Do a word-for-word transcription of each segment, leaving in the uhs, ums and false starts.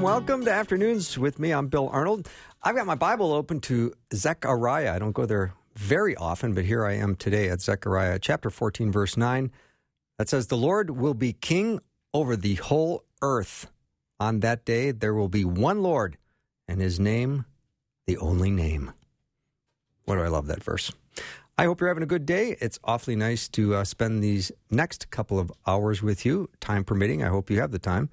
Welcome to Afternoons with me. I'm Bill Arnold. I've got my Bible open to Zechariah. I don't go there very often, but here I am today at Zechariah chapter fourteen, verse nine. That says, "The Lord will be king over the whole earth. On that day there will be one Lord, and his name, the only name." What do I love that verse. I hope you're having a good day. It's awfully nice to uh, spend these next couple of hours with you, time permitting. I hope you have the time.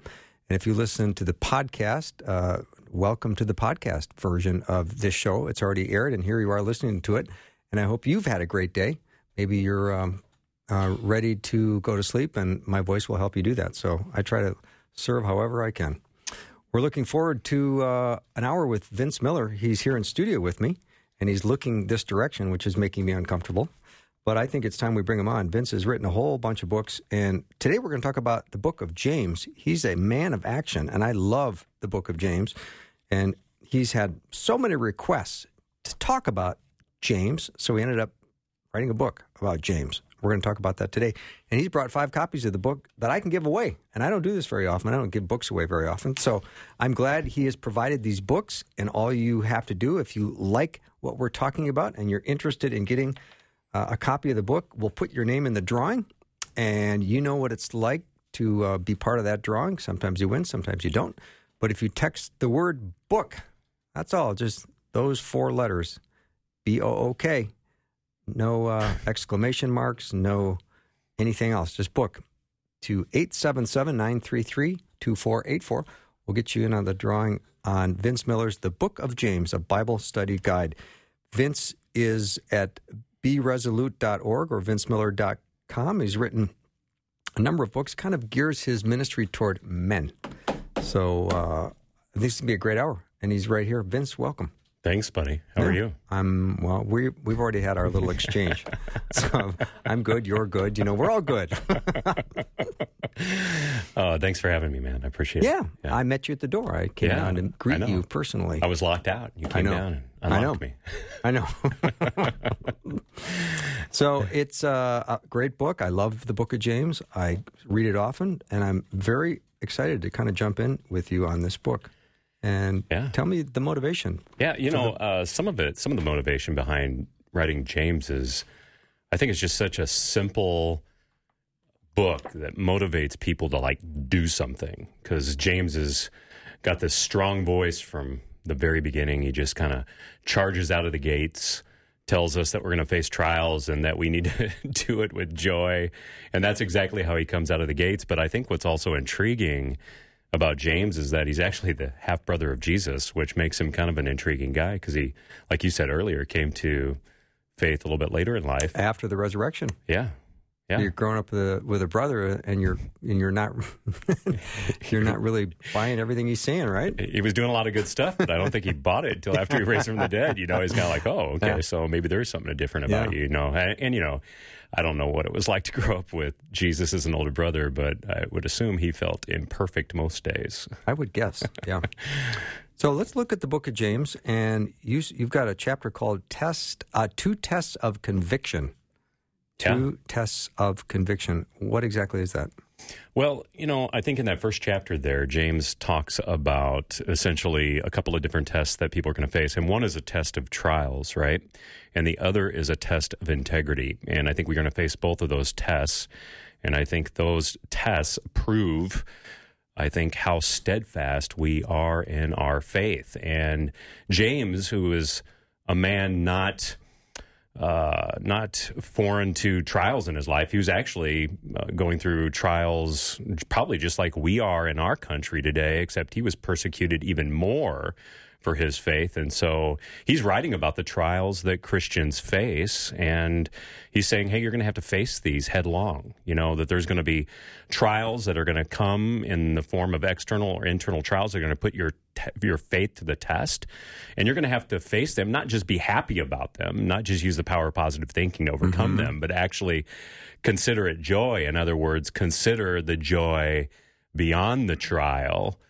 And if you listen to the podcast, uh, welcome to the podcast version of this show. It's already aired, and here you are listening to it. And I hope you've had a great day. Maybe you're um, uh, ready to go to sleep, and my voice will help you do that. So I try to serve however I can. We're looking forward to uh, an hour with Vince Miller. He's here in studio with me, and he's looking this direction, which is making me uncomfortable. But I think it's time we bring him on. Vince has written a whole bunch of books, and today we're going to talk about the Book of James. He's a man of action, and I love the Book of James. And he's had so many requests to talk about James, so we ended up writing a book about James. We're going to talk about that today. And he's brought five copies of the book that I can give away. And I don't do this very often. I don't give books away very often. So I'm glad he has provided these books, and all you have to do, if you like what we're talking about and you're interested in getting Uh, a copy of the book, we'll put your name in the drawing, and you know what it's like to uh, be part of that drawing. Sometimes you win, sometimes you don't. But if you text the word book, that's all, just those four letters, B O O K, no uh, exclamation marks, no anything else, just book, to eight seven seven, nine three three, two four eight four. We'll get you in on the drawing on Vince Miller's The Book of James, a Bible Study Guide. Vince is at be resolute dot org or vince miller dot com. He's written a number of books, kind of gears his ministry toward men. So uh, this is going to be a great hour, and he's right here. Vince, welcome. Thanks, buddy. How yeah, are you? I'm, well, we, we've already had our little exchange. So I'm good, you're good, you know, we're all good. Oh, thanks for having me, man. I appreciate yeah, it. Yeah, I met you at the door. I came yeah, down to greet you personally. I was locked out. You came down and unlocked I know. me. I know. So it's uh, a great book. I love the Book of James. I read it often, and I'm very excited to kind of jump in with you on this book. And yeah. tell me the motivation. Yeah, you know, the... uh, some of it, some of the motivation behind writing James is, I think it's just such a simple book that motivates people to, like, do something. Because James has got this strong voice from the very beginning. He just kind of charges out of the gates, tells us that we're going to face trials and that we need to do it with joy. And that's exactly how he comes out of the gates. But I think what's also intriguing about James is that he's actually the half-brother of Jesus, which makes him kind of an intriguing guy because he, like you said earlier, came to faith a little bit later in life. After the resurrection. Yeah. Yeah. You're growing up with a, with a brother and you're and you're not you're not really buying everything he's saying, right? He was doing a lot of good stuff, but I don't think he bought it until after he raised from the dead. You know, he's kind of like, oh, okay, yeah. so maybe there's something different about yeah. you, you know. And, and, you know, I don't know what it was like to grow up with Jesus as an older brother, but I would assume he felt imperfect most days. I would guess, yeah. So let's look at the Book of James, and you, you've got a chapter called "Test: uh, Two Tests of Conviction." Two yeah. tests of conviction. What exactly is that? Well, you know, I think in that first chapter there, James talks about essentially a couple of different tests that people are going to face. And one is a test of trials, right? And the other is a test of integrity. And I think we're going to face both of those tests. And I think those tests prove, I think, how steadfast we are in our faith. And James, who is a man not uh, not foreign to trials in his life. He was actually uh, going through trials probably just like we are in our country today, except he was persecuted even more for his faith. And so he's writing about the trials that Christians face, and he's saying, hey, you're going to have to face these headlong, you know, that there's going to be trials that are going to come in the form of external or internal trials that are going to put your te- your faith to the test, and you're going to have to face them, not just be happy about them, not just use the power of positive thinking to overcome mm-hmm. them, but actually consider it joy. In other words, consider the joy beyond the trial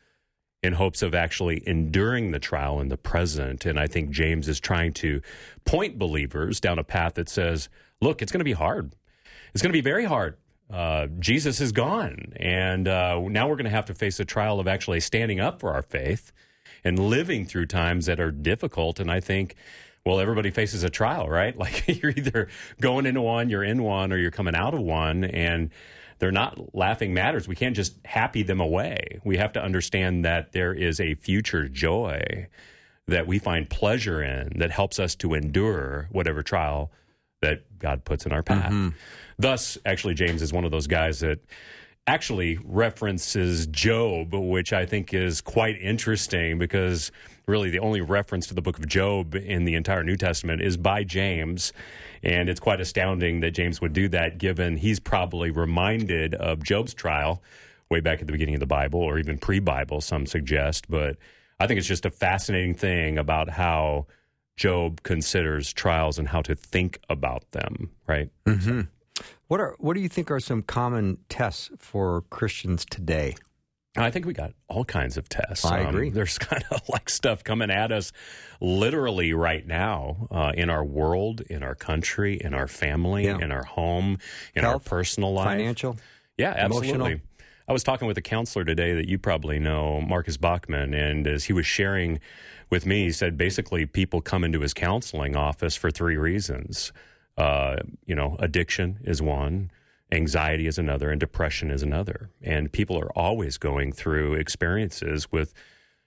in hopes of actually enduring the trial in the present. And I think James is trying to point believers down a path that says, look, it's going to be hard. It's going to be very hard. Uh, Jesus is gone. And uh, now we're going to have to face a trial of actually standing up for our faith and living through times that are difficult. And I think, well, everybody faces a trial, right? Like you're either going into one, you're in one, or you're coming out of one. And they're not laughing matters. We can't just happy them away. We have to understand that there is a future joy that we find pleasure in that helps us to endure whatever trial that God puts in our path. Mm-hmm. Thus, actually, James is one of those guys that actually references Job, which I think is quite interesting because really the only reference to the book of Job in the entire New Testament is by James. And it's quite astounding that James would do that, given he's probably reminded of Job's trial way back at the beginning of the Bible, or even pre-Bible, some suggest. But I think it's just a fascinating thing about how Job considers trials and how to think about them, right? Mm-hmm. What are what do you think are some common tests for Christians today? I think we got all kinds of tests. I agree. Um, there's kind of like stuff coming at us literally right now uh, in our world, in our country, in our family, yeah. in our home, in Health, our personal life. Financial. Yeah, absolutely. Emotional. I was talking with a counselor today that you probably know, Marcus Bachman, and as he was sharing with me, he said basically people come into his counseling office for three reasons. Uh, you know, addiction is one, anxiety is another, and depression is another. And people are always going through experiences with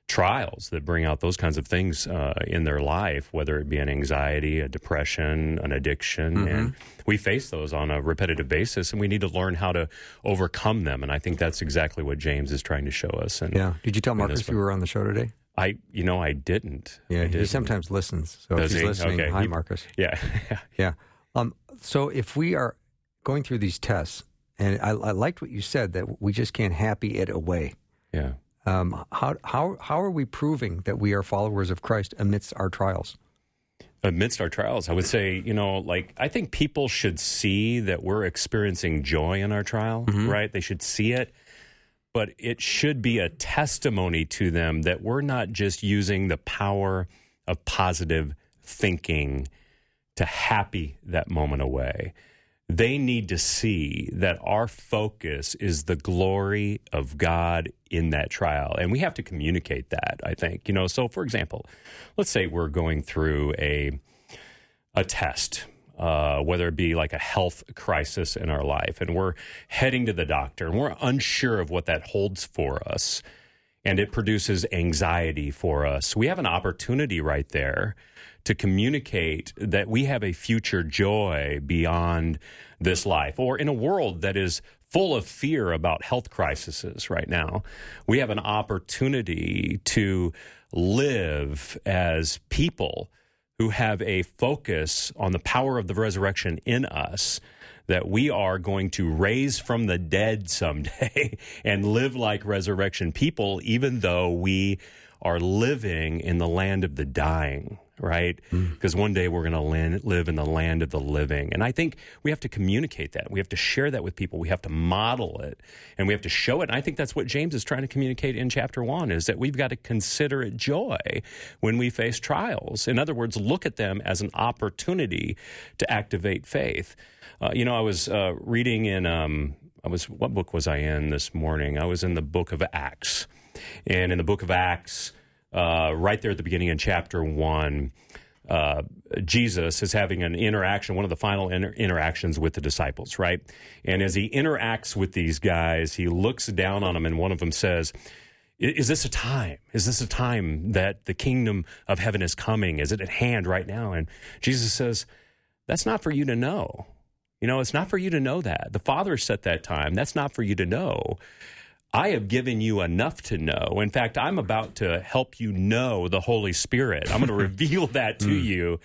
trials that bring out those kinds of things uh, in their life, whether it be an anxiety, a depression, an addiction. Mm-hmm. And we face those on a repetitive basis, and we need to learn how to overcome them. And I think that's exactly what James is trying to show us. And yeah. Did you tell Marcus you were on the show today? I, you know, I didn't. Yeah, I didn't. He sometimes listens. So Does if he's he? listening, okay. hi, he, Marcus. Yeah. yeah. Um, so if we are going through these tests, and I, I liked what you said, that we just can't happy it away. Yeah. Um, how how how are we proving that we are followers of Christ amidst our trials? Amidst our trials, I would say, you know, like, I think people should see that we're experiencing joy in our trial, mm-hmm. right? They should see it. But it should be a testimony to them that we're not just using the power of positive thinking to happy that moment away. They need to see that our focus is the glory of God in that trial. And we have to communicate that, I think. You know, so for example, let's say we're going through a a test, uh, whether it be like a health crisis in our life, and we're heading to the doctor, and we're unsure of what that holds for us, and it produces anxiety for us. We have an opportunity right there to communicate that we have a future joy beyond this life, or in a world that is full of fear about health crises right now, we have an opportunity to live as people who have a focus on the power of the resurrection in us, that we are going to raise from the dead someday and live like resurrection people, even though we are living in the land of the dying. Right? Because mm. one day we're going to live in the land of the living. And I think we have to communicate that. We have to share that with people. We have to model it, and we have to show it. And I think that's what James is trying to communicate in chapter one, is that we've got to consider it joy when we face trials. In other words, look at them as an opportunity to activate faith. Uh, you know, I was uh, reading in, um, I was, what book was I in this morning? I was in the book of Acts. And in the book of Acts, Uh, right there at the beginning in chapter one, uh, Jesus is having an interaction, one of the final inter- interactions with the disciples, right? And as he interacts with these guys, he looks down on them, and one of them says, is this a time? Is this a time that the kingdom of heaven is coming? Is it at hand right now? And Jesus says, That's not for you to know. You know, it's not for you to know that. The Father set that time. That's not for you to know. I have given you enough to know. In fact, I'm about to help you know the Holy Spirit. I'm going to reveal that to mm. you.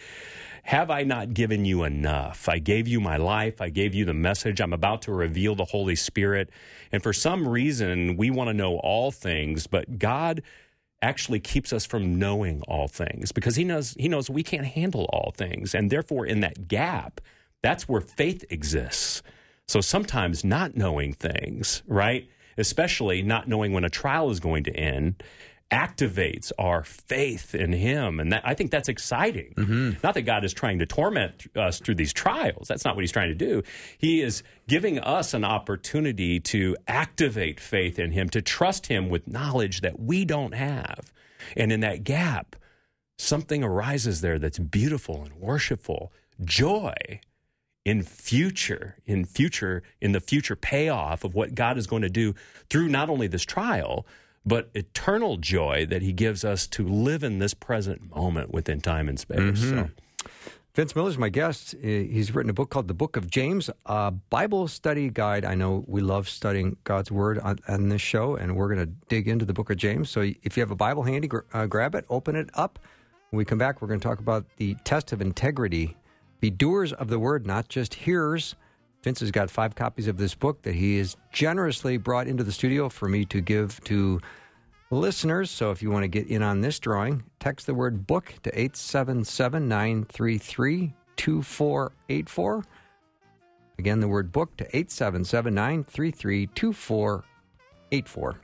Have I not given you enough? I gave you my life. I gave you the message. I'm about to reveal the Holy Spirit. And for some reason, we want to know all things, but God actually keeps us from knowing all things because he knows he knows we can't handle all things. And therefore, in that gap, that's where faith exists. So sometimes not knowing things, right, especially not knowing when a trial is going to end, activates our faith in him. And that, I think that's exciting. Mm-hmm. Not that God is trying to torment us through these trials. That's not what he's trying to do. He is giving us an opportunity to activate faith in him, to trust him with knowledge that we don't have. And in that gap, something arises there that's beautiful and worshipful. Joy in future, in future, in the future payoff of what God is going to do through not only this trial, but eternal joy that he gives us to live in this present moment within time and space. Mm-hmm. So, Vince Miller is my guest. He's written a book called The Book of James, a Bible study guide. I know we love studying God's Word on, on this show, and we're going to dig into the Book of James. So if you have a Bible handy, gr- uh, grab it, open it up. When we come back, we're going to talk about the test of integrity. Be doers of the Word, not just hearers. Vince has got five copies of this book that he has generously brought into the studio for me to give to listeners. So if you want to get in on this drawing, text the word book to eight seven seven, nine three three, two four eight four. Again, the word book to eight seven seven, nine three three, two four eight four.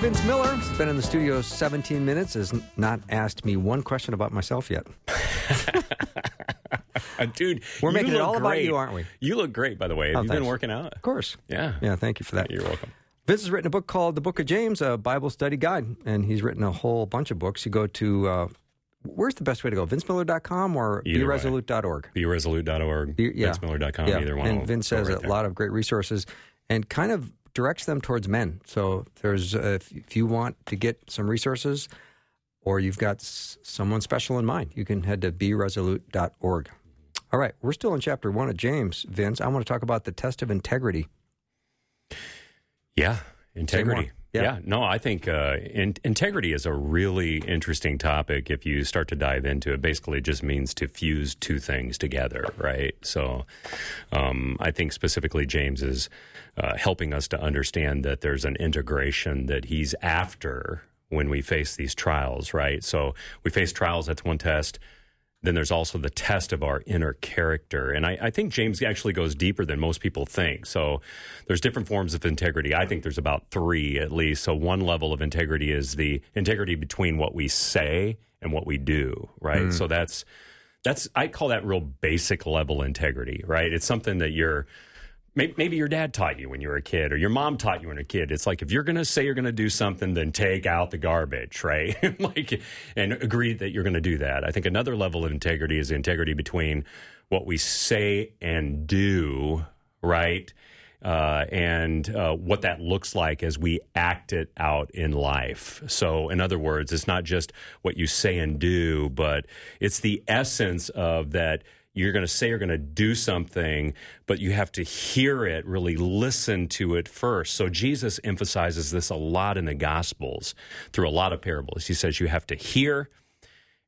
Vince Miller has been in the studio seventeen minutes, has not asked me one question about myself yet. Dude, we're making it all great. About you, aren't we? You look great, by the way. Have oh, you thanks. Been working out? Of course. Yeah. Yeah, thank you for that. You're welcome. Vince has written a book called The Book of James, a Bible study guide, and he's written a whole bunch of books. You go to, uh, where's the best way to go, vince miller dot com or be resolute dot org? be resolute dot org, Be, yeah. vince miller dot com, yeah. either one. And Vince has right a there. lot of great resources and kind of directs them towards men. So there's uh, if, if you want to get some resources or you've got s- someone special in mind, you can head to be resolute dot org. All right, we're still in chapter one of James, Vince. I want to talk about the test of integrity. Yeah, integrity. Yeah. yeah, no, I think uh, in- integrity is a really interesting topic. If you start to dive into it, basically it just means to fuse two things together, right? So um, I think specifically James is uh, helping us to understand that there's an integration that he's after when we face these trials, right? So we face trials, that's one test. Then there's also the test of our inner character. And I, I think James actually goes deeper than most people think. So there's different forms of integrity. I think there's about three at least. So one level of integrity is the integrity between what we say and what we do, right? Mm. So that's, that's I call that real basic level integrity, right? It's something that you're, maybe, maybe your dad taught you when you were a kid or your mom taught you when you were a kid. It's like if you're going to say you're going to do something, then take out the garbage, right? Like, and agree that you're going to do that. I think another level of integrity is integrity between what we say and do, right? Uh, and uh, what that looks like as we act it out in life. So in other words, it's not just what you say and do, but it's the essence of that. You're going to say you're going to do something, but you have to hear it, really listen to it first. So Jesus emphasizes this a lot in the Gospels through a lot of parables. He says you have to hear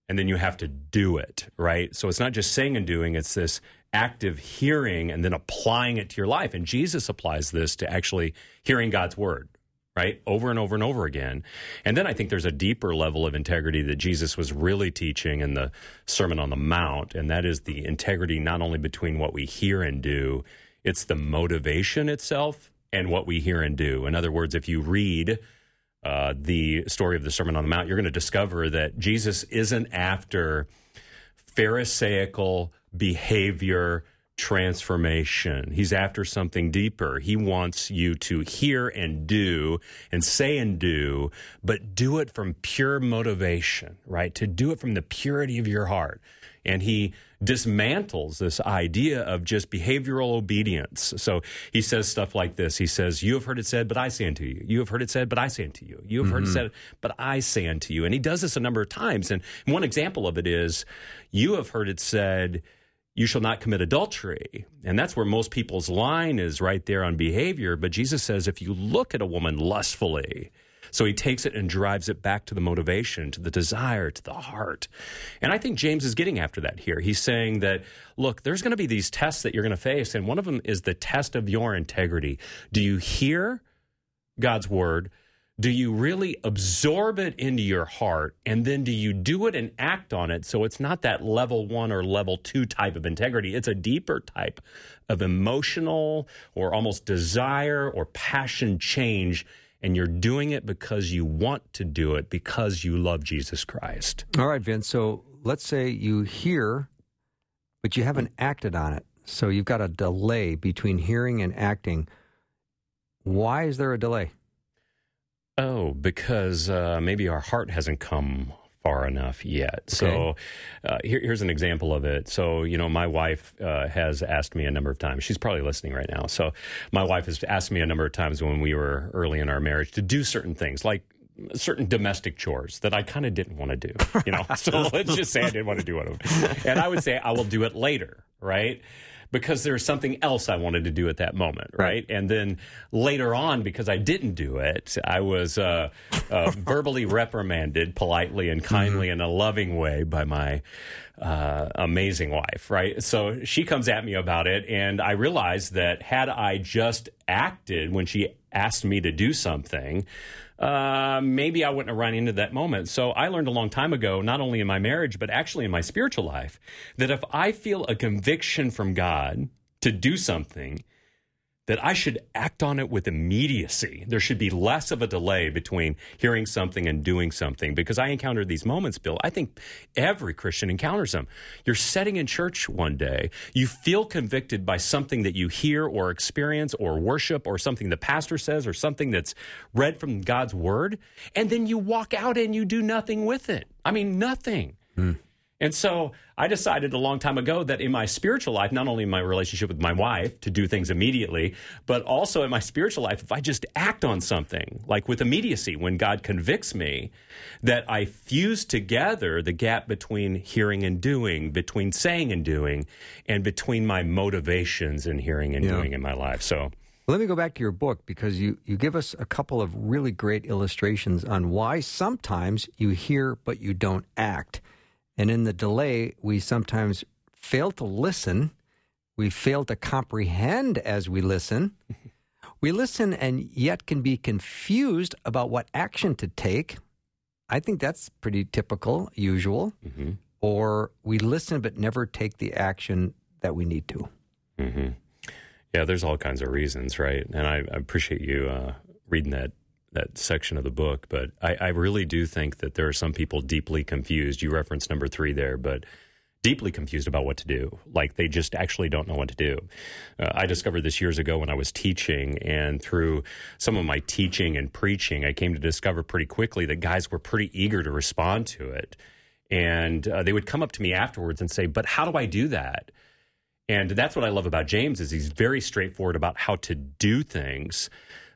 and then you have to do it, right? So it's not just saying and doing, it's this active hearing and then applying it to your life. And Jesus applies this to actually hearing God's word, right? Over and over and over again. And then I think there's a deeper level of integrity that Jesus was really teaching in the Sermon on the Mount, and that is the integrity not only between what we hear and do, it's the motivation itself and what we hear and do. In other words, if you read uh, the story of the Sermon on the Mount, you're going to discover that Jesus isn't after Pharisaical behavior transformation. He's after something deeper. He wants you to hear and do and say and do, but do it from pure motivation, right? To do it from the purity of your heart. And he dismantles this idea of just behavioral obedience. So he says stuff like this. He says, you have heard it said, but I say unto you. You have heard it said, but I say unto you. You have mm-hmm. heard it said, but I say unto you. And he does this a number of times. And one example of it is, you have heard it said, you shall not commit adultery. And that's where most people's line is right there on behavior. But Jesus says, if you look at a woman lustfully, so he takes it and drives it back to the motivation, to the desire, to the heart. And I think James is getting after that here. He's saying that, look, there's going to be these tests that you're going to face, and one of them is the test of your integrity. Do you hear God's word? Do you really absorb it into your heart? And then do you do it and act on it? So it's not that level one or level two type of integrity. It's a deeper type of emotional or almost desire or passion change. And you're doing it because you want to do it, because you love Jesus Christ. All right, Vince. So let's say you hear, but you haven't acted on it. So you've got a delay between hearing and acting. Why is there a delay? Oh, because uh, maybe our heart hasn't come far enough yet. Okay. So uh, here, here's an example of it. So, you know, my wife uh, has asked me a number of times. She's probably listening right now. So my wife has asked me a number of times when we were early in our marriage to do certain things, like certain domestic chores that I kind of didn't want to do, you know. So let's just say I didn't want to do one of them. And I would say I will do it later, right? Because there's something else I wanted to do at that moment, right? right? And then later on, because I didn't do it, I was uh, uh, verbally reprimanded politely and kindly mm-hmm. in a loving way by my uh, amazing wife, right? So she comes at me about it, and I realized that had I just acted when she asked me to do something, uh, maybe I wouldn't have run into that moment. So I learned a long time ago, not only in my marriage, but actually in my spiritual life, that if I feel a conviction from God to do something, that I should act on it with immediacy. There should be less of a delay between hearing something and doing something, because I encountered these moments, Bill. I think every Christian encounters them. You're sitting in church one day. You feel convicted by something that you hear or experience or worship or something the pastor says or something that's read from God's word, and then you walk out and you do nothing with it. I mean, nothing. Mm. And so I decided a long time ago that in my spiritual life, not only in my relationship with my wife, to do things immediately, but also in my spiritual life, if I just act on something, like with immediacy, when God convicts me, that I fuse together the gap between hearing and doing, between saying and doing, and between my motivations in hearing and yeah. doing in my life. So let me go back to your book, because you, you give us a couple of really great illustrations on why sometimes you hear but you don't act. And in the delay, we sometimes fail to listen. We fail to comprehend as we listen. We listen and yet can be confused about what action to take. I think that's pretty typical, usual. Mm-hmm. Or we listen but never take the action that we need to. Mm-hmm. Yeah, there's all kinds of reasons, right? And I, I appreciate you uh, reading that. that section of the book, but I, I really do think that there are some people deeply confused. You referenced number three there, but deeply confused about what to do. Like they just actually don't know what to do. Uh, I discovered this years ago when I was teaching, and through some of my teaching and preaching, I came to discover pretty quickly that guys were pretty eager to respond to it. And uh, they would come up to me afterwards and say, but how do I do that? And that's what I love about James, is he's very straightforward about how to do things.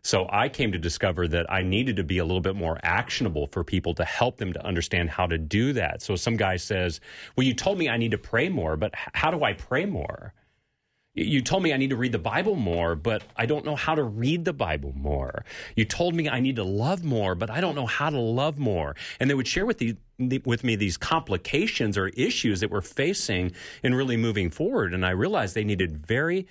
So I came to discover that I needed to be a little bit more actionable for people to help them to understand how to do that. So some guy says, well, you told me I need to pray more, but how do I pray more? You told me I need to read the Bible more, but I don't know how to read the Bible more. You told me I need to love more, but I don't know how to love more. And they would share with the, with me these complications or issues that we're facing in really moving forward. And I realized they needed very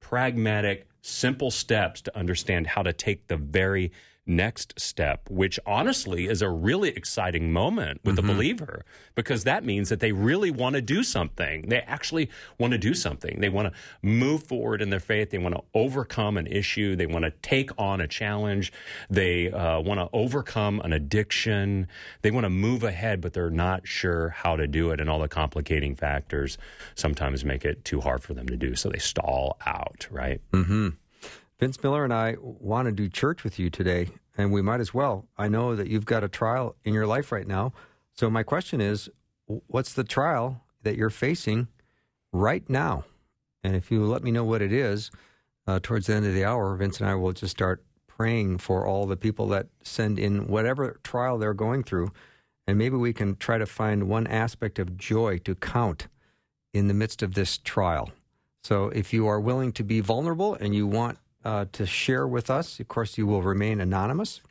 pragmatic, simple steps to understand how to take the very next step, which honestly is a really exciting moment with mm-hmm. a believer, because that means that they really want to do something. They actually want to do something. They want to move forward in their faith. They want to overcome an issue. They want to take on a challenge. They uh, want to overcome an addiction. They want to move ahead, but they're not sure how to do it, and all the complicating factors sometimes make it too hard for them to do, so they stall out, right? Mm-hmm. Vince Miller and I want to do church with you today, and we might as well. I know that you've got a trial in your life right now. So my question is, what's the trial that you're facing right now? And if you let me know what it is, uh, towards the end of the hour, Vince and I will just start praying for all the people that send in whatever trial they're going through. And maybe we can try to find one aspect of joy to count in the midst of this trial. So if you are willing to be vulnerable and you want Uh, to share with us. Of course, you will remain anonymous.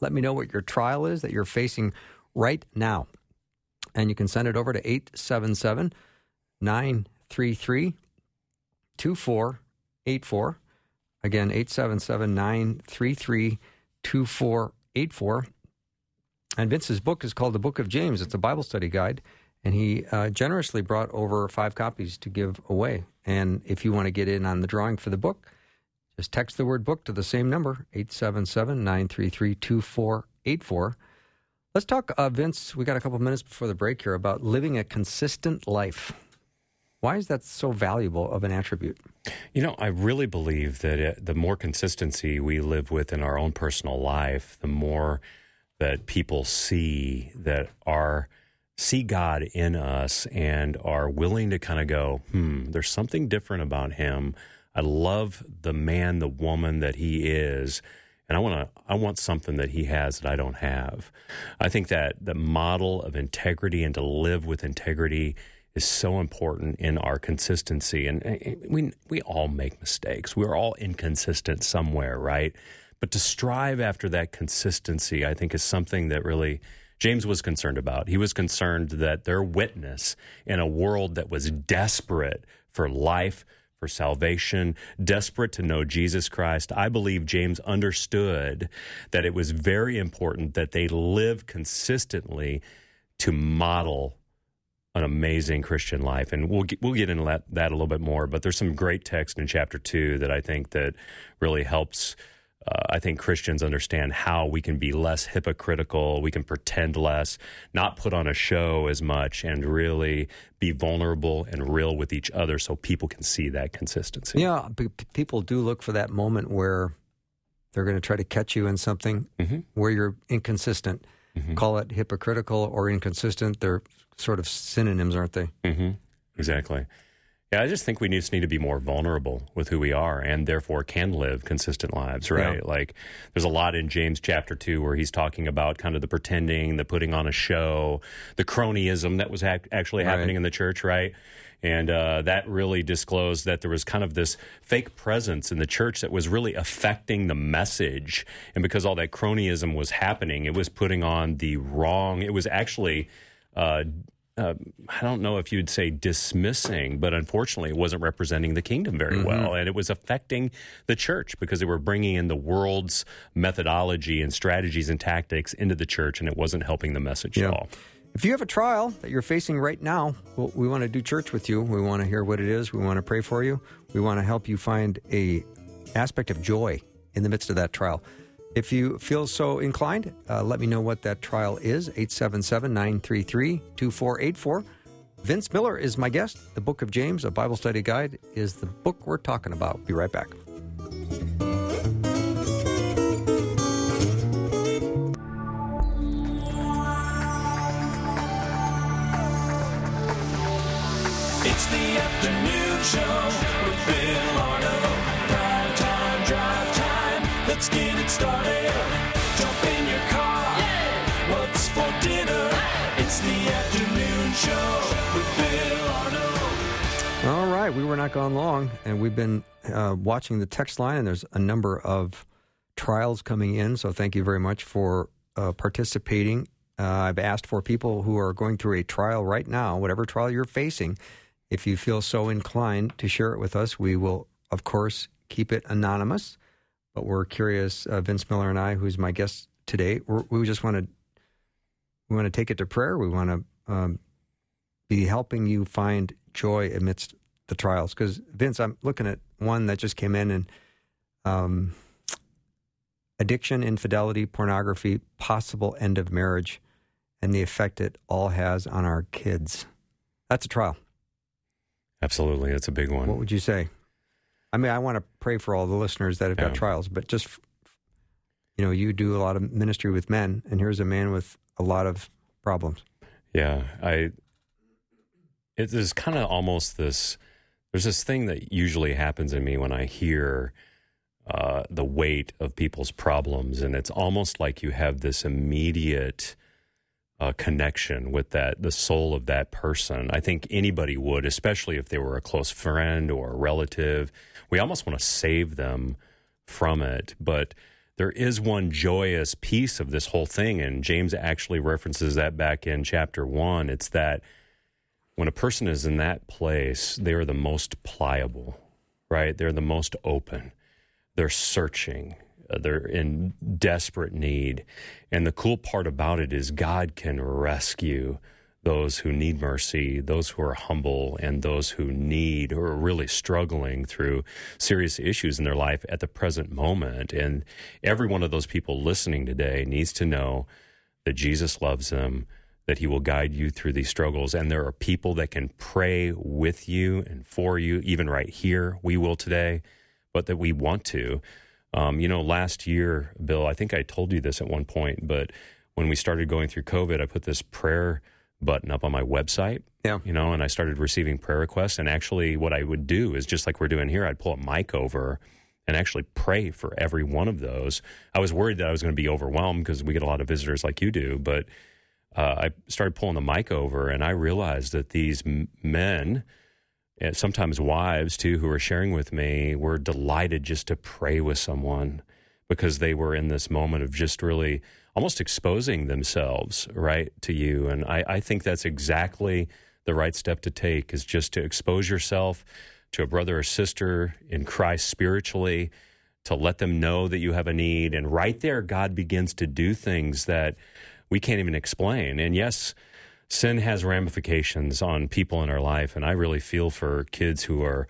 Let me know what your trial is that you're facing right now. And you can send it over to eight seven seven, nine three three, two four eight four. Again, eight seven seven, nine three three, two four eight four. And Vince's book is called The Book of James. It's a Bible study guide. And he uh, generously brought over five copies to give away. And if you want to get in on the drawing for the book, just text the word book to the same number, eight seven seven, nine three three, two four eight four. Let's talk, uh, Vince, we got a couple minutes before the break here, about living a consistent life. Why is that so valuable of an attribute? You know, I really believe that it, the more consistency we live with in our own personal life, the more that people see that our see God in us and are willing to kind of go, hmm, there's something different about him. I love the man, the woman that he is, and I want to. I want something that he has that I don't have. I think that the model of integrity and to live with integrity is so important in our consistency. And we we all make mistakes. We're all inconsistent somewhere, right? But to strive after that consistency, I think, is something that really James was concerned about. He was concerned that their witness in a world that was desperate for life, for salvation, desperate to know Jesus Christ, I believe James understood that it was very important that they live consistently to model an amazing Christian life. And we'll get, we'll get into that, that a little bit more, but there's some great text in chapter two that I think that really helps, uh, I think, Christians understand how we can be less hypocritical, we can pretend less, not put on a show as much, and really be vulnerable and real with each other so people can see that consistency. Yeah, p- people do look for that moment where they're going to try to catch you in something mm-hmm. where you're inconsistent. Mm-hmm. Call it hypocritical or inconsistent. They're sort of synonyms, aren't they? Mm-hmm. Exactly. Yeah, I just think we just need to be more vulnerable with who we are and therefore can live consistent lives, right? Yeah. Like, there's a lot in James chapter two where he's talking about kind of the pretending, the putting on a show, the cronyism that was ha- actually happening right. in the church, right? And uh, that really disclosed that there was kind of this fake presence in the church that was really affecting the message. And because all that cronyism was happening, it was putting on the wrong, it was actually Uh, Uh, I don't know if you'd say dismissing, but unfortunately it wasn't representing the kingdom very mm-hmm. well. And it was affecting the church because they were bringing in the world's methodology and strategies and tactics into the church, and it wasn't helping the message yeah. at all. If you have a trial that you're facing right now, well, we want to do church with you. We want to hear what it is. We want to pray for you. We want to help you find a aspect of joy in the midst of that trial. If you feel so inclined, uh, let me know what that trial is, eight seven seven, nine three three, two four eight four. Vince Miller is my guest. The Book of James, a Bible study guide, is the book we're talking about. Be right back. It's the afternoon show with Bill Arnold. Prime time, drive time. Let's get started. Jump in your car. Yeah. What's for dinner? Hey. It's the afternoon show with Bill Arnold. All right, we were not gone long, and we've been uh, watching the text line, and there's a number of trials coming in. So thank you very much for uh, participating. Uh, I've asked for people who are going through a trial right now, whatever trial you're facing. If you feel so inclined to share it with us, we will, of course, keep it anonymous. but we're curious, uh, Vince Miller and I, who's my guest today, we're, we just want to we want to take it to prayer. We want to um, be helping you find joy amidst the trials. Because, Vince, I'm looking at one that just came in, and um, addiction, infidelity, pornography, possible end of marriage, and the effect it all has on our kids. That's a trial. Absolutely. That's a big one. What would you say? I mean, I want to pray for all the listeners that have yeah. got trials, but just, you know, you do a lot of ministry with men, and here's a man with a lot of problems. Yeah. I, it is kind of almost this, there's this thing that usually happens in me when I hear uh, the weight of people's problems, and it's almost like you have this immediate uh, connection with that, the soul of that person. I think anybody would, especially if they were a close friend or a relative. We almost want to save them from it, but there is one joyous piece of this whole thing, and James actually references that back in chapter one. It's that when a person is in that place, they are the most pliable, right? They're the most open. They're searching. They're in desperate need. And the cool part about it is God can rescue those who need mercy, those who are humble, and those who need or are really struggling through serious issues in their life at the present moment. And every one of those people listening today needs to know that Jesus loves them, that he will guide you through these struggles. And there are people that can pray with you and for you, even right here. We will today, but that we want to. Um, you know, last year, Bill, I think I told you this at one point, but when we started going through COVID, I put this prayer button up on my website, yeah. you know, and I started receiving prayer requests. And actually what I would do is just like we're doing here, I'd pull a mic over and actually pray for every one of those. I was worried that I was going to be overwhelmed because we get a lot of visitors like you do, but uh, I started pulling the mic over and I realized that these men, and sometimes wives too, who were sharing with me, were delighted just to pray with someone because they were in this moment of just really almost exposing themselves, right, to you. And I, I think that's exactly the right step to take, is just to expose yourself to a brother or sister in Christ spiritually, to let them know that you have a need. And right there, God begins to do things that we can't even explain. And yes, sin has ramifications on people in our life. And I really feel for kids who are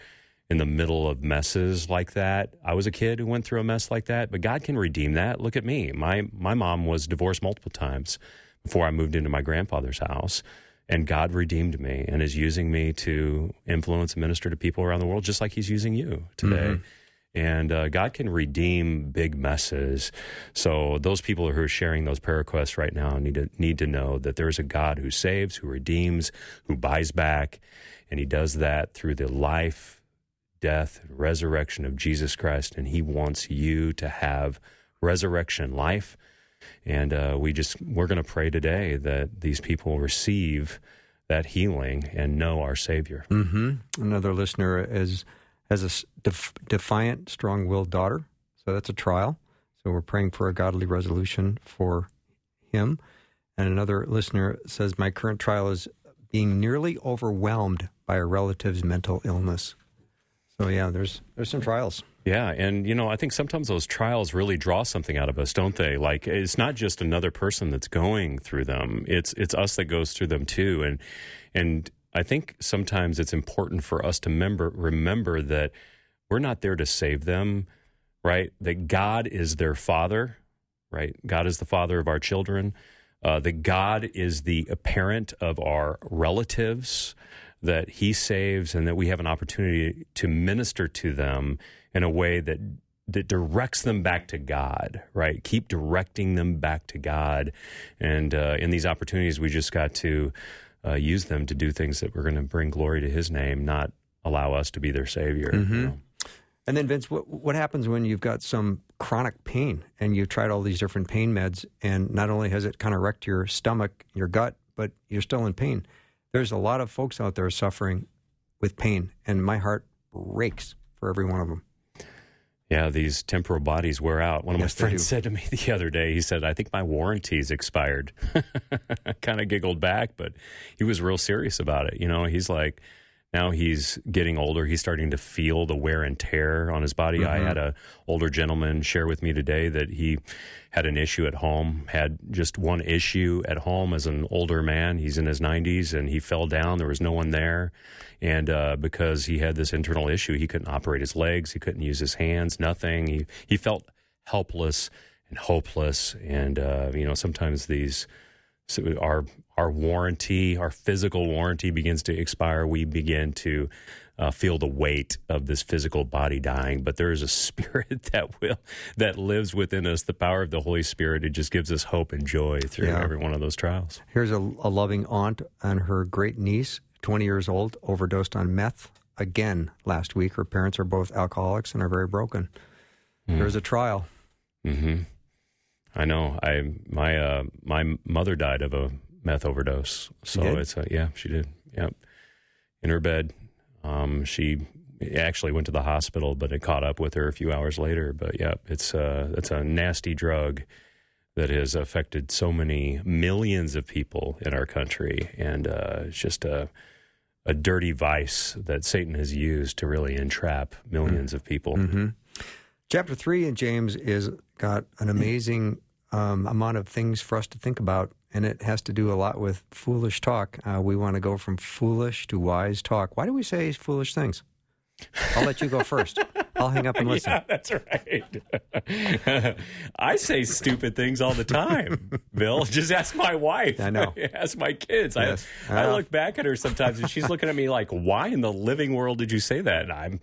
in the middle of messes like that. I was a kid who went through a mess like that, but God can redeem that. Look at me. My my mom was divorced multiple times before I moved into my grandfather's house, and God redeemed me and is using me to influence and minister to people around the world, just like he's using you today. Mm-hmm. And uh, God can redeem big messes. So those people who are sharing those prayer requests right now need to need to know that there is a God who saves, who redeems, who buys back, and he does that through the life, death, and resurrection of Jesus Christ. And he wants you to have resurrection life. And uh, we just we're going to pray today that these people receive that healing and know our Savior. Mm-hmm. Another listener is. Has a def- defiant, strong-willed daughter, so that's a trial. So we're praying for a godly resolution for him. And another listener says, my current trial is being nearly overwhelmed by a relative's mental illness. So yeah, there's there's some trials. Yeah, and you know, I think sometimes those trials really draw something out of us, don't they? Like, it's not just another person that's going through them. It's it's us that goes through them too. And and I think sometimes it's important for us to remember, remember that we're not there to save them, right? That God is their father, right? God is the father of our children. Uh, that God is the parent of our relatives, that he saves, and that we have an opportunity to minister to them in a way that, that directs them back to God, right? Keep directing them back to God. And uh, in these opportunities, we just got to Uh, use them to do things that we're going to bring glory to his name, not allow us to be their savior. Mm-hmm. You know? And then, Vince, what what happens when you've got some chronic pain and you've tried all these different pain meds, and not only has it kind of wrecked your stomach, your gut, but you're still in pain? There's a lot of folks out there suffering with pain, and my heart breaks for every one of them. Yeah, these temporal bodies wear out. One of yes, my friends said to me the other day, he said, I think my warranty's expired. I kind of giggled back, but he was real serious about it. You know, he's like, Now he's getting older. He's starting to feel the wear and tear on his body. Mm-hmm. I had an older gentleman share with me today that he had an issue at home, had just one issue at home as an older man. He's in his nineties, and he fell down. There was no one there. And uh, because he had this internal issue, he couldn't operate his legs. He couldn't use his hands, nothing. He, he felt helpless and hopeless. And, uh, you know, sometimes these... So our our warranty, our physical warranty begins to expire. We begin to uh, feel the weight of this physical body dying. But there is a spirit that will that lives within us, the power of the Holy Spirit. It just gives us hope and joy through yeah. every one of those trials. Here's a, a loving aunt and her great niece, twenty years old, overdosed on meth again last week. Her parents are both alcoholics and are very broken. Mm. There's a trial. Mm-hmm. I know. I my uh, my mother died of a meth overdose. So it's a, yeah, she did. Yep, in her bed. Um, she actually went to the hospital, but it caught up with her a few hours later. But yeah, it's uh, it's a nasty drug that has affected so many millions of people in our country, and uh, it's just a a dirty vice that Satan has used to really entrap millions mm. of people. Mm-hmm. Chapter three in James is got an amazing um, amount of things for us to think about, and it has to do a lot with foolish talk. Uh, we want to go from foolish to wise talk. Why do we say foolish things? I'll let you go first. I'll hang up and listen. Yeah, that's right. I say stupid things all the time, Bill. Just ask my wife. I know. Ask my kids. Yes. I, I, I look back at her sometimes, and she's looking at me like, why in the living world did you say that? And I'm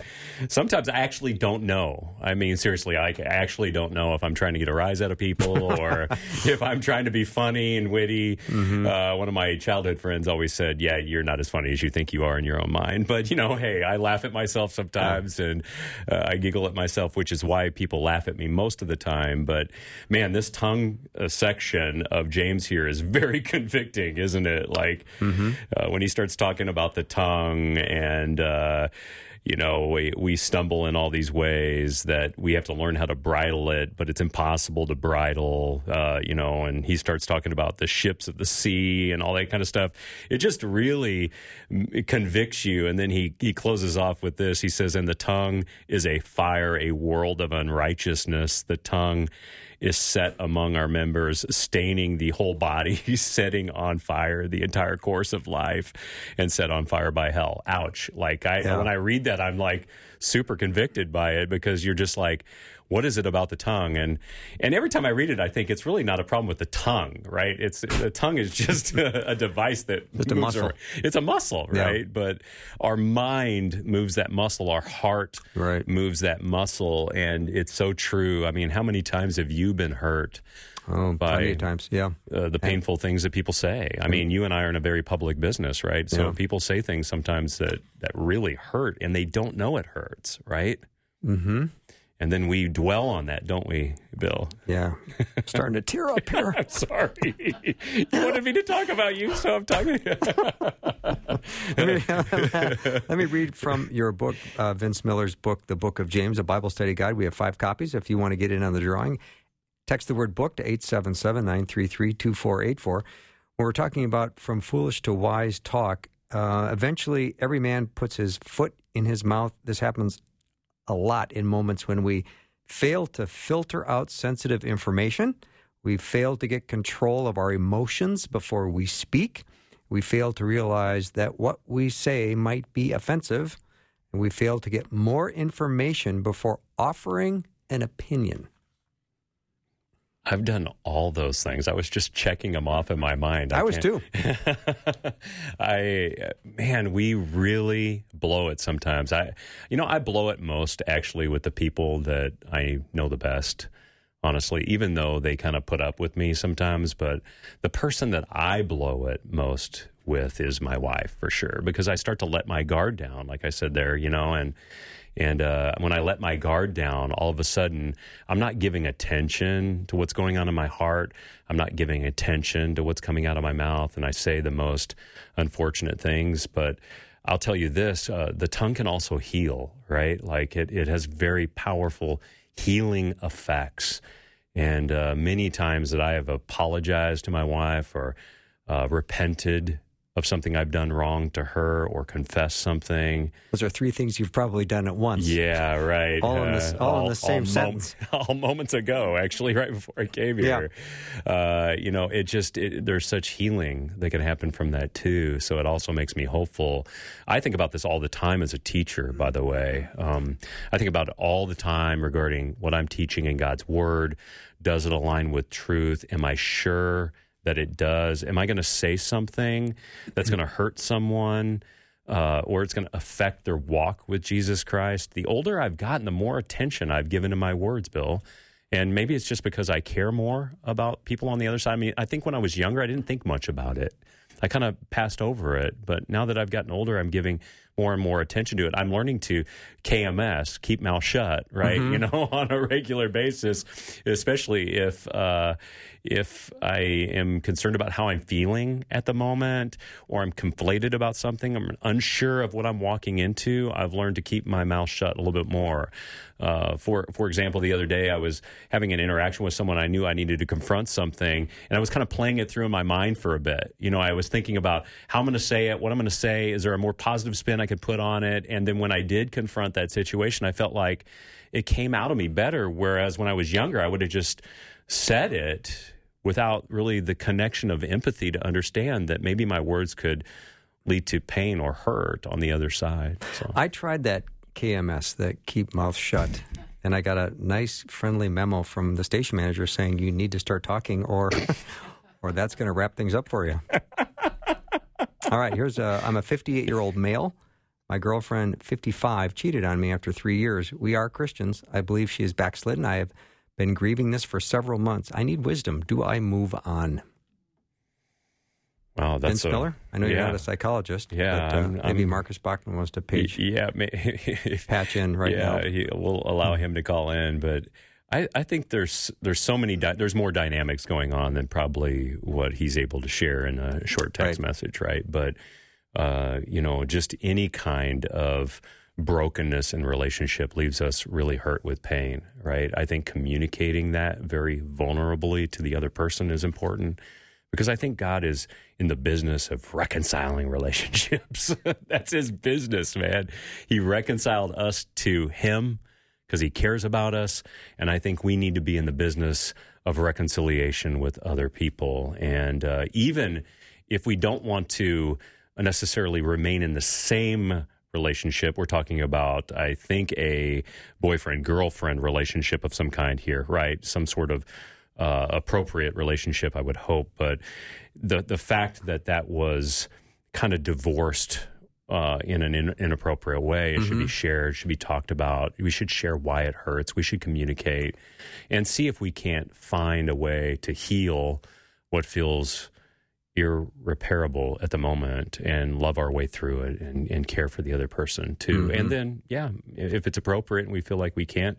sometimes I actually don't know. I mean, seriously, I actually don't know if I'm trying to get a rise out of people or if I'm trying to be funny and witty. Mm-hmm. Uh, one of my childhood friends always said, yeah, you're not as funny as you think you are in your own mind. But, you know, hey, I laugh at myself sometimes, yeah. and uh, I giggle at myself, which is why people laugh at me most of the time. But, man, this tongue uh, section of James here is very convicting, isn't it? Like, mm-hmm. uh, when he starts talking about the tongue and, uh, you know, we, we stumble in all these ways that we have to learn how to bridle it, but it's impossible to bridle, uh, you know, and he starts talking about the ships of the sea and all that kind of stuff. It just really it convicts you. And then he, he closes off with this. He says, and the tongue is a fire, a world of unrighteousness. The tongue is set among our members, staining the whole body, setting on fire the entire course of life, and set on fire by hell. Ouch. Like, I, yeah. when I read that, I'm like super convicted by it, because you're just like, what is it about the tongue? And and every time I read it, I think it's really not a problem with the tongue, right? It's the tongue is just a, a device that just moves a muscle. Our, it's a muscle, right? Yeah. But our mind moves that muscle. Our heart right. moves that muscle. And it's so true. I mean, how many times have you been hurt oh, by plenty of times. Yeah. Uh, the painful and, things that people say? I mean, you and I are in a very public business, right? So yeah. people say things sometimes that, that really hurt, and they don't know it hurts, right? Mm-hmm. And then we dwell on that, don't we, Bill? Yeah. I'm starting to tear up here. I'm sorry. You wanted me to talk about you, so I'm talking about you. Let me read from your book, uh, Vince Miller's book, The Book of James, a Bible study guide. We have five copies. If you want to get in on the drawing, text the word book to eight seven seven, nine three three, two four eight four. When we're talking about from foolish to wise talk, uh, eventually every man puts his foot in his mouth. This happens a lot in moments when we fail to filter out sensitive information. We fail to get control of our emotions before we speak. We fail to realize that what we say might be offensive. And we fail to get more information before offering an opinion. I've done all those things. I was just checking them off in my mind. I, I was too. I, man, we really blow it sometimes. I, you know, I blow it most actually with the people that I know the best, honestly, even though they kind of put up with me sometimes. But the person that I blow it most with is my wife, for sure, because I start to let my guard down, like I said there, you know, and And uh, when I let my guard down, all of a sudden, I'm not giving attention to what's going on in my heart. I'm not giving attention to what's coming out of my mouth. And I say the most unfortunate things. But I'll tell you this, uh, the tongue can also heal, right? Like it, it has very powerful healing effects. And uh, many times that I have apologized to my wife or uh, repented of something I've done wrong to her or confess something. Those are three things you've probably done at once. Yeah, right. all, uh, in this, all, all in the same all sentence. Mom- all moments ago, actually, right before I came here. Yeah. Uh, you know, it just, it, there's such healing that can happen from that too. So it also makes me hopeful. I think about this all the time as a teacher, by the way. Um, I think about it all the time regarding what I'm teaching in God's Word. Does it align with truth? Am I sure that it does? Am I going to say something that's going to hurt someone uh, or it's going to affect their walk with Jesus Christ? The older I've gotten, the more attention I've given to my words, Bill. And maybe it's just because I care more about people on the other side. I mean, I think when I was younger, I didn't think much about it. I kind of passed over it. But now that I've gotten older, I'm giving more and more attention to it. I'm learning to K M S, keep mouth shut, right? Mm-hmm. You know, on a regular basis, especially if uh, if I am concerned about how I'm feeling at the moment, or I'm conflated about something, I'm unsure of what I'm walking into. I've learned to keep my mouth shut a little bit more. Uh, for for example, the other day I was having an interaction with someone. I knew I needed to confront something, and I was kind of playing it through in my mind for a bit. You know, I was thinking about how I'm going to say it, what I'm going to say. Is there a more positive spin I could put on it? And then when I did confront that situation, I felt like it came out of me better, whereas when I was younger, I would have just said it without really the connection of empathy to understand that maybe my words could lead to pain or hurt on the other side. So. I tried that K M S, that keep mouth shut, and I got a nice friendly memo from the station manager saying you need to start talking or, or that's going to wrap things up for you. All right, here's a, I'm a fifty-eight-year-old male. My girlfriend, fifty-five, cheated on me after three years. We are Christians. I believe she is backslidden. I have been grieving this for several months. I need wisdom. Do I move on? Wow, that's Vince a, Miller? I know yeah. You're not a psychologist. Yeah. But, uh, I'm, maybe I'm, Marcus Bachman wants to page, yeah, patch in right yeah, now. Yeah, we'll allow him to call in, but... I, I think there's there's so many di- there's more dynamics going on than probably what he's able to share in a short text right. message, right? But uh, you know, just any kind of brokenness in relationship leaves us really hurt with pain, right? I think communicating that very vulnerably to the other person is important, because I think God is in the business of reconciling relationships. That's his business, man. He reconciled us to him, because he cares about us, and I think we need to be in the business of reconciliation with other people. And uh, even if we don't want to necessarily remain in the same relationship, we're talking about, I think, a boyfriend-girlfriend relationship of some kind here, right? Some sort of uh, appropriate relationship, I would hope. But the the fact that that was kind of divorced Uh, in an in, inappropriate way. It mm-hmm. should be shared, should be talked about. We should share why it hurts. We should communicate and see if we can't find a way to heal what feels irreparable at the moment and love our way through it and, and care for the other person too. Mm-hmm. And then, yeah, if it's appropriate and we feel like we can't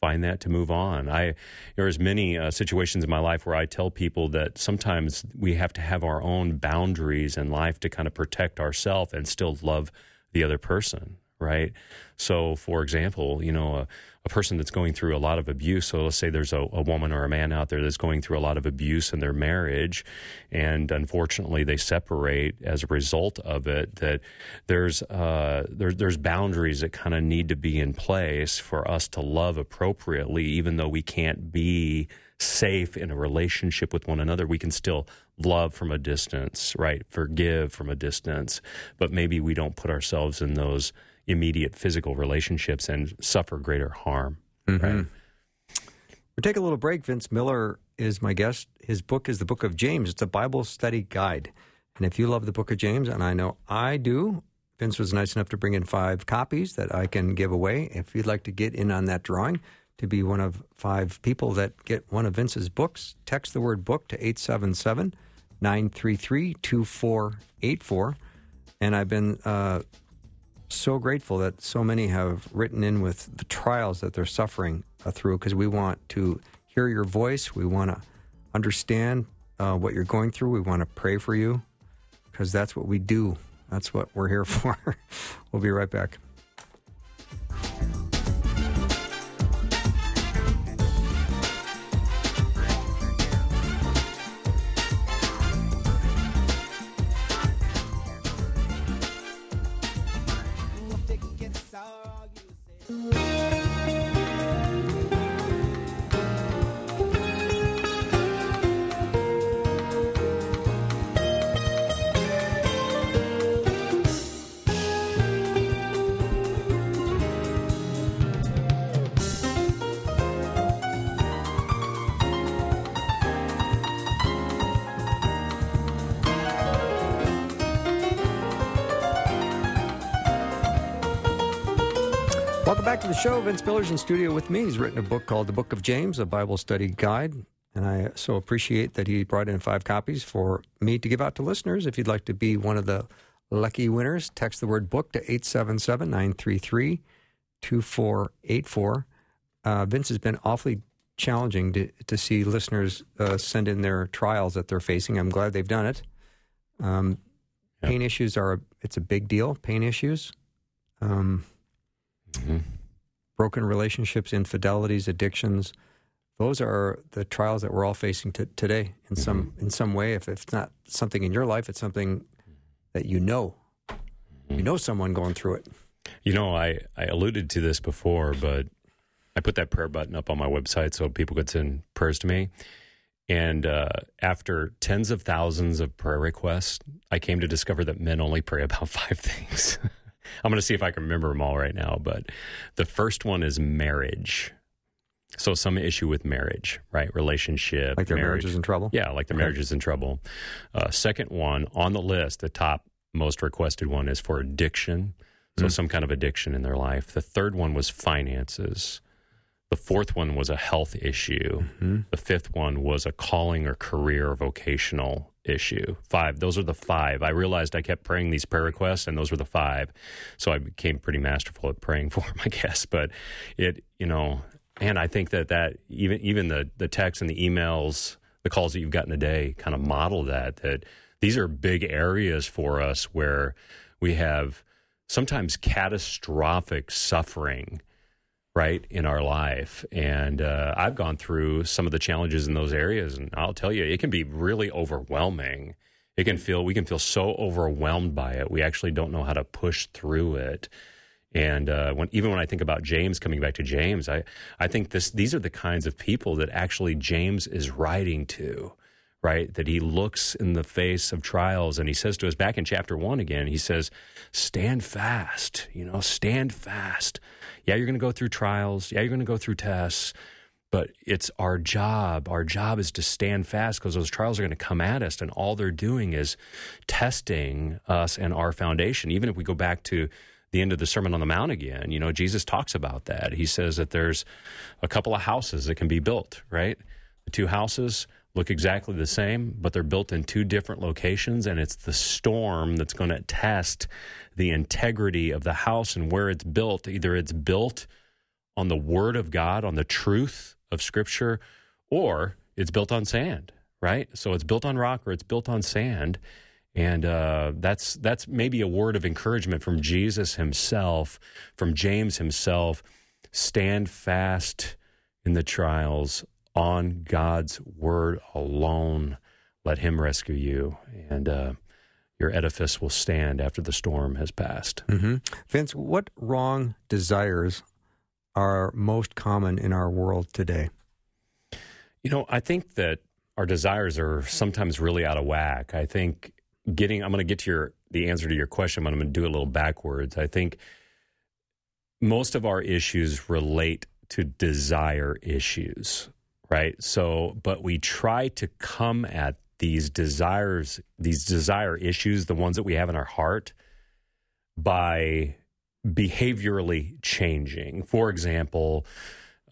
find that, to move on. I there's many uh, situations in my life where I tell people that sometimes we have to have our own boundaries in life to kind of protect ourselves and still love the other person, right? So, for example, you know, a, a person that's going through a lot of abuse, so let's say there's a, a woman or a man out there that's going through a lot of abuse in their marriage, and unfortunately they separate as a result of it, that there's uh, there, there's boundaries that kind of need to be in place for us to love appropriately. Even though we can't be safe in a relationship with one another, we can still love from a distance, right? Forgive from a distance, but maybe we don't put ourselves in those immediate physical relationships and suffer greater harm. Mm-hmm. Right? We'll take a little break. Vince Miller is my guest. His book is The Book of James. It's a Bible study guide. And if you love The Book of James, and I know I do, Vince was nice enough to bring in five copies that I can give away. If you'd like to get in on that drawing to be one of five people that get one of Vince's books, text the word book to eight seven seven, nine three three, two four eight four. And I've been... Uh, so grateful that so many have written in with the trials that they're suffering uh, through, because we want to hear your voice. We want to understand uh, what you're going through. We want to pray for you, because that's what we do. That's what we're here for. We'll be right back. back to the show. Vince Miller's in studio with me. He's written a book called The Book of James, a Bible study guide. And I so appreciate that he brought in five copies for me to give out to listeners. If you'd like to be one of the lucky winners, text the word book to eight seven seven, nine three three, two four eight four. Uh, Vince has been awfully challenging to, to see listeners uh, send in their trials that they're facing. I'm glad they've done it. Um, yep. Pain issues are, a, it's a big deal, pain issues. Um, mm-hmm. Broken relationships, infidelities, addictions. Those are the trials that we're all facing t- today in mm-hmm. some in some way. If it's not something in your life, it's something that you know. Mm-hmm. You know someone going through it. You know, I, I alluded to this before, but I put that prayer button up on my website so people could send prayers to me. And uh, after tens of thousands of prayer requests, I came to discover that men only pray about five things. I'm going to see if I can remember them all right now, but the first one is marriage. So some issue with marriage, right? Relationship. Like their marriage, marriage is in trouble? Yeah, like their okay. marriage is in trouble. Uh, second one on the list, the top most requested one is for addiction. So mm. some kind of addiction in their life. The third one was finances. The fourth one was a health issue. Mm-hmm. The fifth one was a calling or career or vocational issue. Five. Those are the five. I realized I kept praying these prayer requests, and those were the five. So I became pretty masterful at praying for them, I guess. But it, you know... And I think that, that even even the, the texts and the emails, the calls that you've gotten today kind of model that, that these are big areas for us where we have sometimes catastrophic suffering, right, in our life. And uh, I've gone through some of the challenges in those areas, and I'll tell you, it can be really overwhelming. It can feel, we can feel so overwhelmed by it, we actually don't know how to push through it. And uh, when, even when I think about James, coming back to James, I, I think this these are the kinds of people that actually James is writing to, right? That he looks in the face of trials and he says to us back in chapter one again, he says, stand fast, you know, stand fast. Yeah, you're going to go through trials. Yeah, you're going to go through tests. But it's our job. Our job is to stand fast because those trials are going to come at us. And all they're doing is testing us and our foundation. Even if we go back to the end of the Sermon on the Mount again, you know, Jesus talks about that. He says that there's a couple of houses that can be built, right? The two houses look exactly the same, but they're built in two different locations, and it's the storm that's going to test the integrity of the house and where it's built. Either it's built on the Word of God, on the truth of Scripture, or it's built on sand, right? So it's built on rock or it's built on sand. And uh, that's that's maybe a word of encouragement from Jesus himself, from James himself. Stand fast in the trials on God's word alone. Let him rescue you, and uh, your edifice will stand after the storm has passed. Mm-hmm. Vince, what wrong desires are most common in our world today? You know, I think that our desires are sometimes really out of whack. I think... Getting, I'm going to get to your the answer to your question, but I'm going to do it a little backwards. I think most of our issues relate to desire issues, right? So, but we try to come at these desires, these desire issues, the ones that we have in our heart, by behaviorally changing. For example,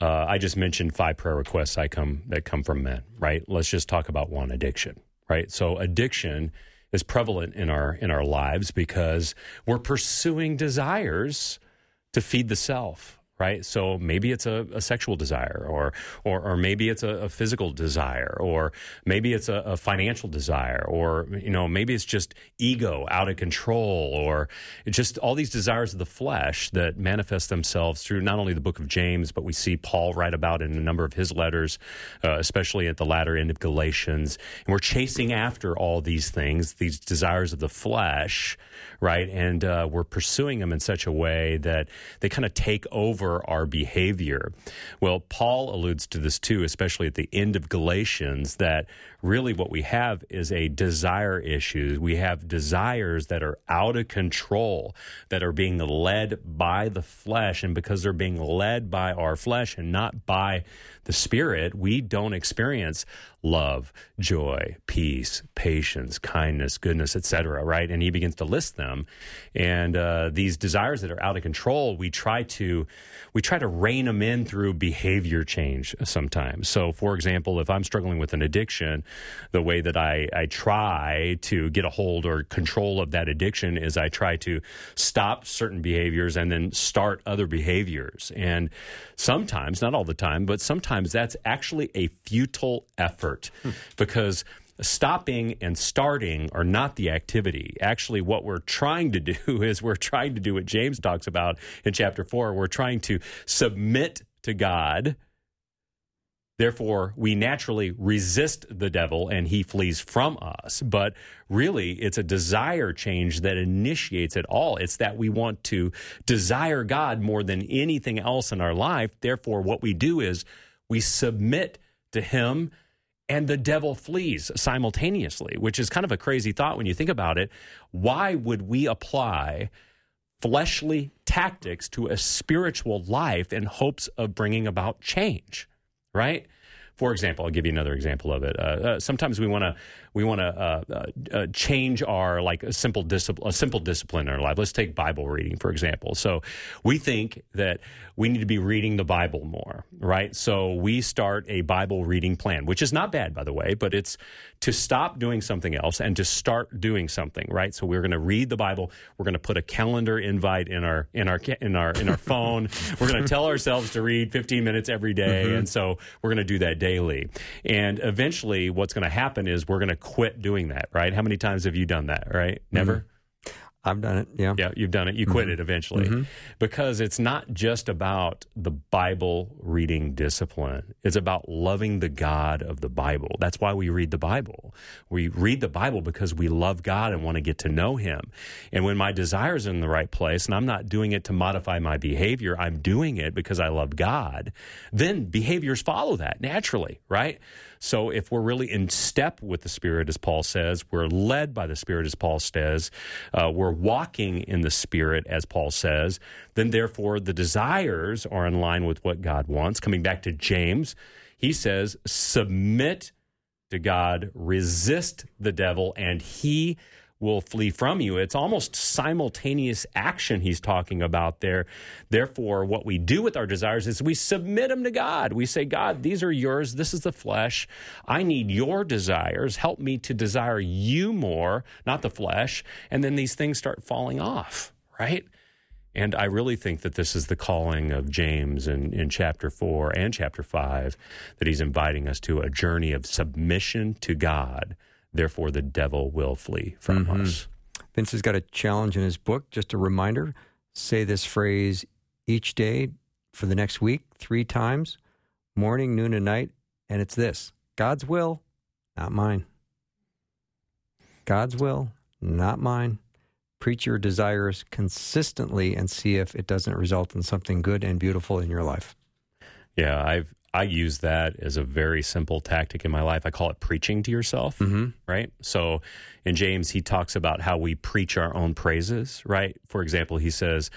uh, I just mentioned five prayer requests I come that come from men, right? Let's just talk about one, addiction, right? So, addiction is prevalent in our in our lives because we're pursuing desires to feed the self, right? So maybe it's a, a sexual desire, or or, or maybe it's a, a physical desire, or maybe it's a, a financial desire, or you know maybe it's just ego out of control, or just all these desires of the flesh that manifest themselves through not only the Book of James, but we see Paul write about in a number of his letters, uh, especially at the latter end of Galatians. And we're chasing after all these things, these desires of the flesh, right? And uh, we're pursuing them in such a way that they kind of take over our behavior. Well, Paul alludes to this too, especially at the end of Galatians, that really what we have is a desire issue. We have desires that are out of control, that are being led by the flesh. And because they're being led by our flesh and not by the Spirit, we don't experience love, joy, peace, patience, kindness, goodness, et cetera, right? And he begins to list them. And uh, these desires that are out of control, we try to we try to rein them in through behavior change sometimes. So, for example, if I'm struggling with an addiction, the way that I, I try to get a hold or control of that addiction is I try to stop certain behaviors and then start other behaviors. And sometimes, not all the time, but sometimes that's actually a futile effort hmm. because stopping and starting are not the activity. Actually, what we're trying to do is we're trying to do what James talks about in chapter four. We're trying to submit to God. Therefore, we naturally resist the devil and he flees from us. But really, it's a desire change that initiates it all. It's that we want to desire God more than anything else in our life. Therefore, what we do is we submit to him, and the devil flees simultaneously, which is kind of a crazy thought when you think about it. Why would we apply fleshly tactics to a spiritual life in hopes of bringing about change, right? For example, I'll give you another example of it. Uh, uh, sometimes we want to we want to uh, uh, uh, change our like a simple discipline, a simple discipline in our life. Let's take Bible reading, for example. So we think that we need to be reading the Bible more, right? So we start a Bible reading plan, which is not bad, by the way, but it's to stop doing something else and to start doing something, right? So we're going to read the Bible. We're going to put a calendar invite in our in our in our in our phone. We're going to tell ourselves to read fifteen minutes every day, mm-hmm. and so we're going to do that daily. And eventually what's going to happen is we're going to quit doing that, right? How many times have you done that, right? Never? Mm-hmm. I've done it, yeah. Yeah, you've done it. You quit mm-hmm. it eventually. Mm-hmm. Because it's not just about the Bible reading discipline. It's about loving the God of the Bible. That's why we read the Bible. We read the Bible because we love God and want to get to know him. And when my desire is in the right place and I'm not doing it to modify my behavior, I'm doing it because I love God, then behaviors follow that naturally, right? So if we're really in step with the Spirit, as Paul says, we're led by the Spirit, as Paul says, uh, we're walking in the Spirit, as Paul says, then therefore the desires are in line with what God wants. Coming back to James, he says, submit to God, resist the devil, and he will flee from you. It's almost simultaneous action he's talking about there. Therefore, what we do with our desires is we submit them to God. We say, God, these are yours. This is the flesh. I need your desires. Help me to desire you more, not the flesh. And then these things start falling off, right? And I really think that this is the calling of James in, in chapter four and chapter five, that he's inviting us to a journey of submission to God. Therefore, the devil will flee from mm-hmm. us. Vince has got a challenge in his book. Just a reminder, say this phrase each day for the next week, three times, morning, noon, and night. And it's this: God's will, not mine. God's will, not mine. Preach your desires consistently and see if it doesn't result in something good and beautiful in your life. Yeah, I've I use that as a very simple tactic in my life. I call it preaching to yourself, mm-hmm. right? So in James, he talks about how we preach our own praises, right? For example, he says,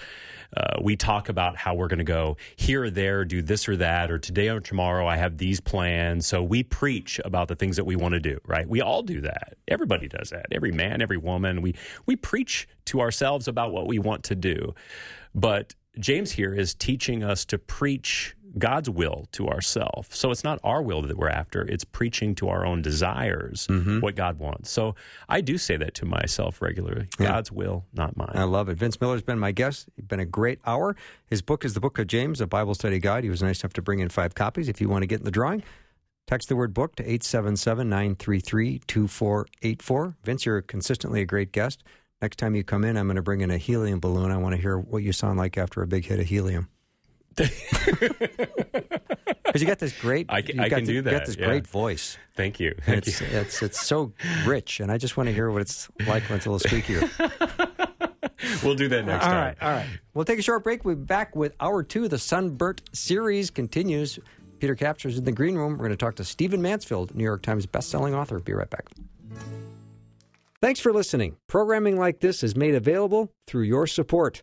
uh, we talk about how we're going to go here or there, do this or that, or today or tomorrow, I have these plans. So we preach about the things that we want to do, right? We all do that. Everybody does that. Every man, every woman. We, we preach to ourselves about what we want to do. But James here is teaching us to preach God's will to ourselves. So it's not our will that we're after. It's preaching to our own desires mm-hmm. what God wants. So I do say that to myself regularly. Yeah. God's will, not mine. I love it. Vince Miller's been my guest. It's been a great hour. His book is The Book of James, a Bible study guide. He was nice enough to bring in five copies. If you want to get in the drawing, text the word book to eight seven seven, nine three three, two four eight four. Vince, you're consistently a great guest. Next time you come in, I'm going to bring in a helium balloon. I want to hear what you sound like after a big hit of helium. Because you got this great, I can, I can the, do that. You got this yeah. great voice. Thank you. Thank it's, you. It's it's so rich, and I just want to hear what it's like when it's a little squeakier. We'll do that next all time. All right, all right. We'll take a short break. We'll be back with hour two. The Sunburnt series continues. Peter Captures is in the green room. We're going to talk to Steven Mansfield, New York Times bestselling author. Be right back. Thanks for listening. Programming like this is made available through your support.